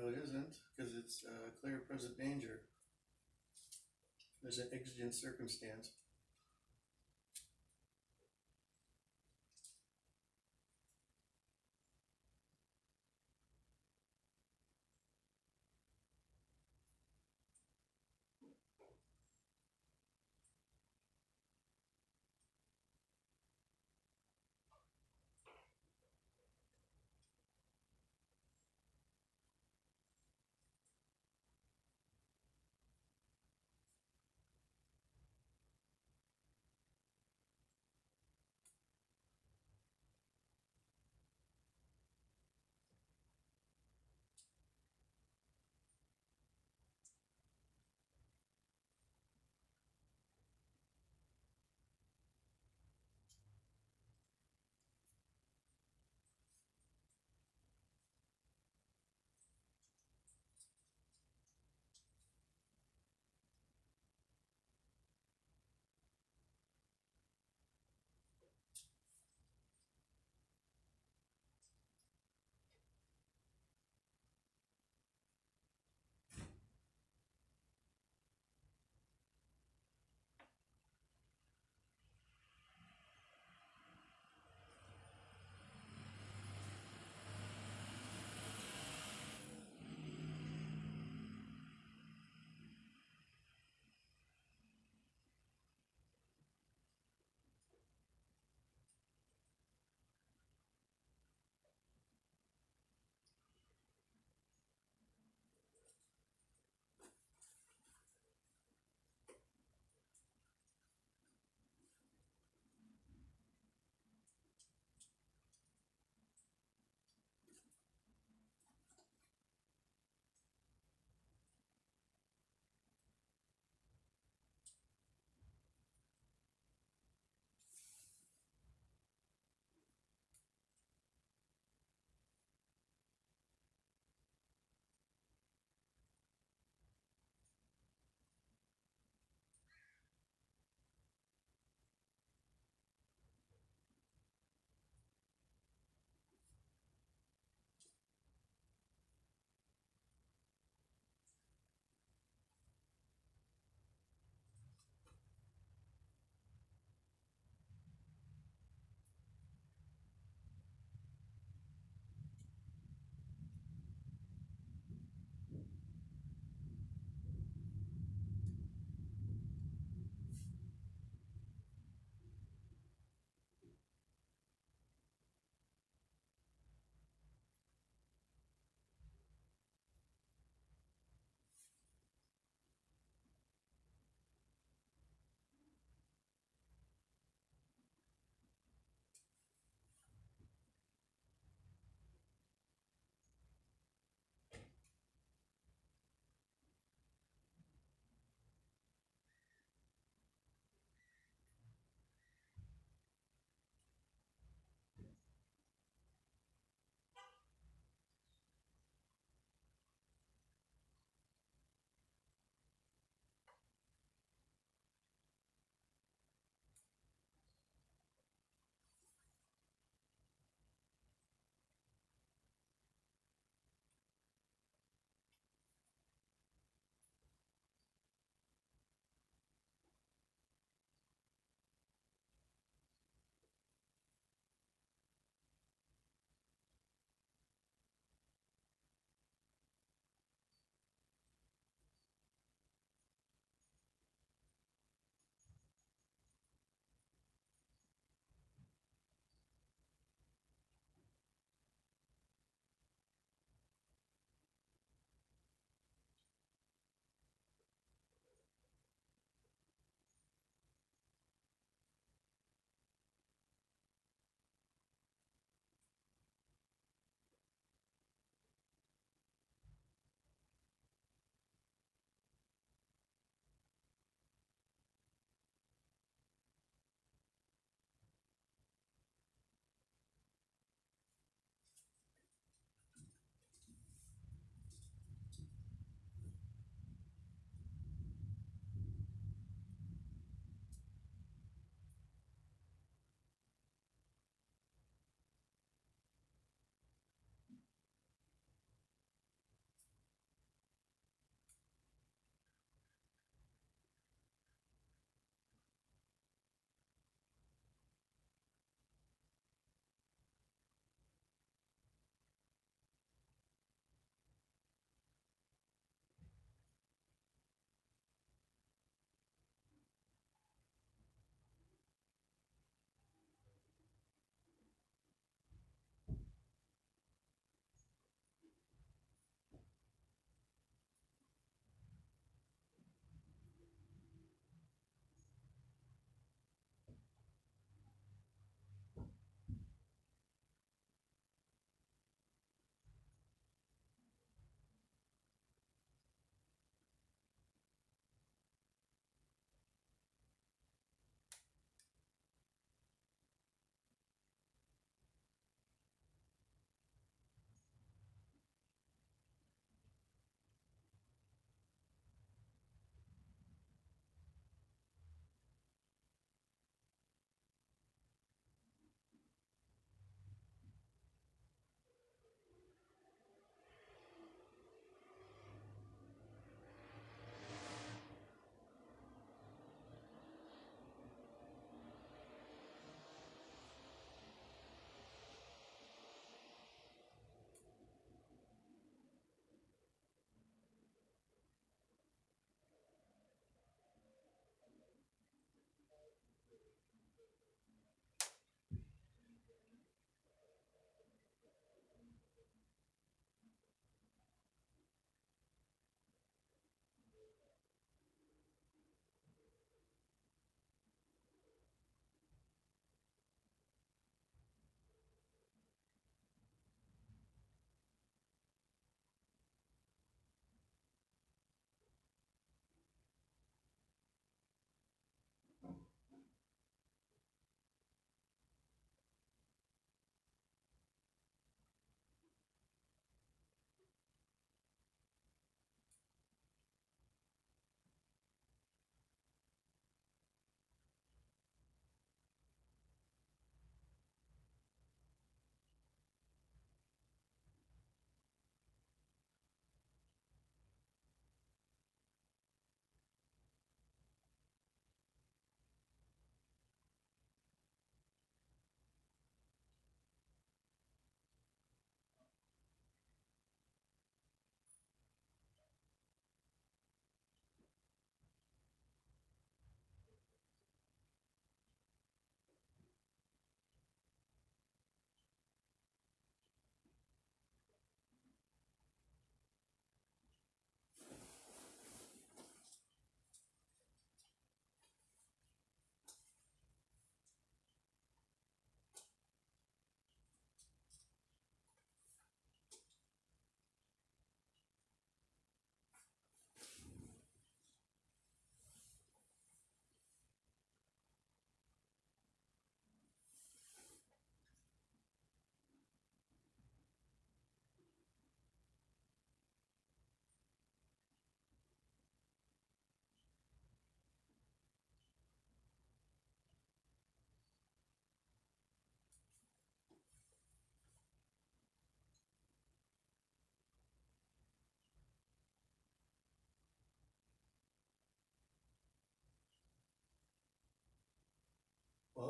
No, it isn't, because it's clear present danger. There's an exigent circumstance.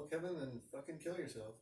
Well, Kevin, then fucking kill yourself.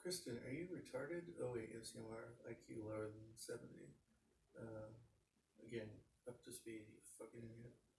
Kristen, are you retarded? Oh wait, MCMR, IQ lower than 70. Again, up to speed, you fucking idiot.